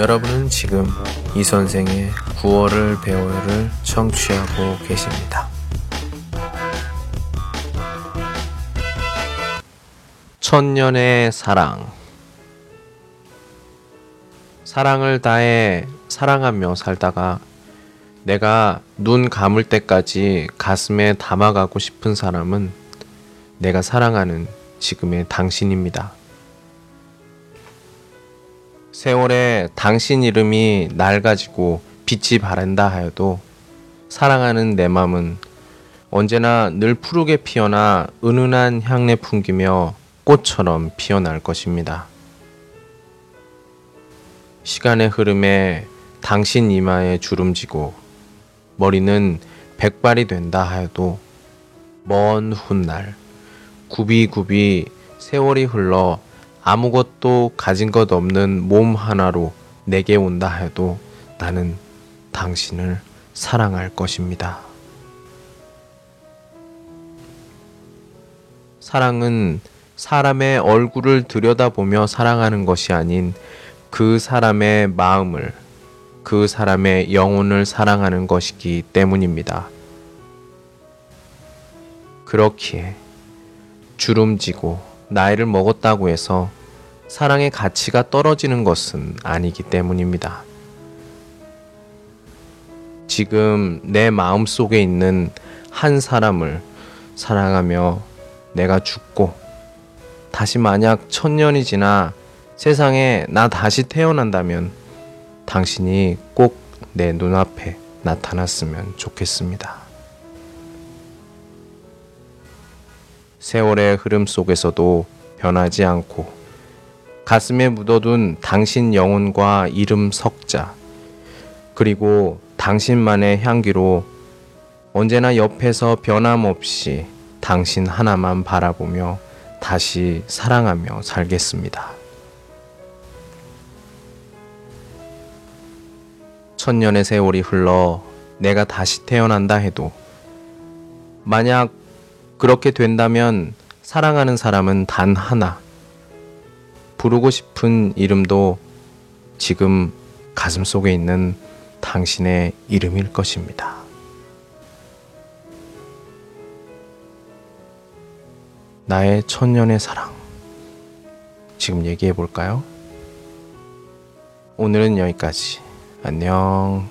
여러분은 지금 이 선생의 구어를 배워요를 청취하고 계십니다. 천년의 사랑. 사랑을 다해 사랑하며 살다가 내가 눈 감을 때까지 가슴에 담아가고 싶은 사람은 내가 사랑하는 지금의 당신입니다. 세월에 당신 이름이 낡아지고 빛이 바랜다 하여도 사랑하는 내 맘은 언제나 늘 푸르게 피어나 은은한 향내 풍기며 꽃처럼 피어날 것입니다. 시간의 흐름에 당신 이마에 주름지고 머리는 100발이 된다 하여도 먼 훗날 굽이굽이 세월이 흘러 아무것도 가진 것 없는 몸 하나로 내게 온다 해도 나는 당신을 사랑할 것입니다. 사랑은 사람의 얼굴을 들여다보며 사랑하는 것이 아닌 그 사람의 마음을, 그 사람의 영혼을 사랑하는 것이기 때문입니다. 그렇기에 주름지고 나이를 먹었다고 해서 사랑의 가치가 떨어지는 것은 아니기 때문입니다. 지금 내 마음속에 있는 한 사람을 사랑하며 내가 죽고 다시 만약 1000년이 지나 세상에 나 다시 태어난다면 당신이 꼭 내 눈앞에 나타났으면 좋겠습니다. 세월의 흐름 속에서도 변하지 않고 가슴에 묻어둔 당신 영혼과 이름 석자 그리고 당신만의 향기로 언제나 옆에서 변함없이 당신 하나만 바라보며 다시 사랑하며 살겠습니다. 천년의 세월이 흘러 내가 다시 태어난다 해도 만약 그렇게 된다면 사랑하는 사람은 단 하나. 부르고 싶은 이름도 지금 가슴 속에 있는 당신의 이름일 것입니다. 나의 천년의 사랑. 지금 얘기해 볼까요? 오늘은 여기까지. 안녕.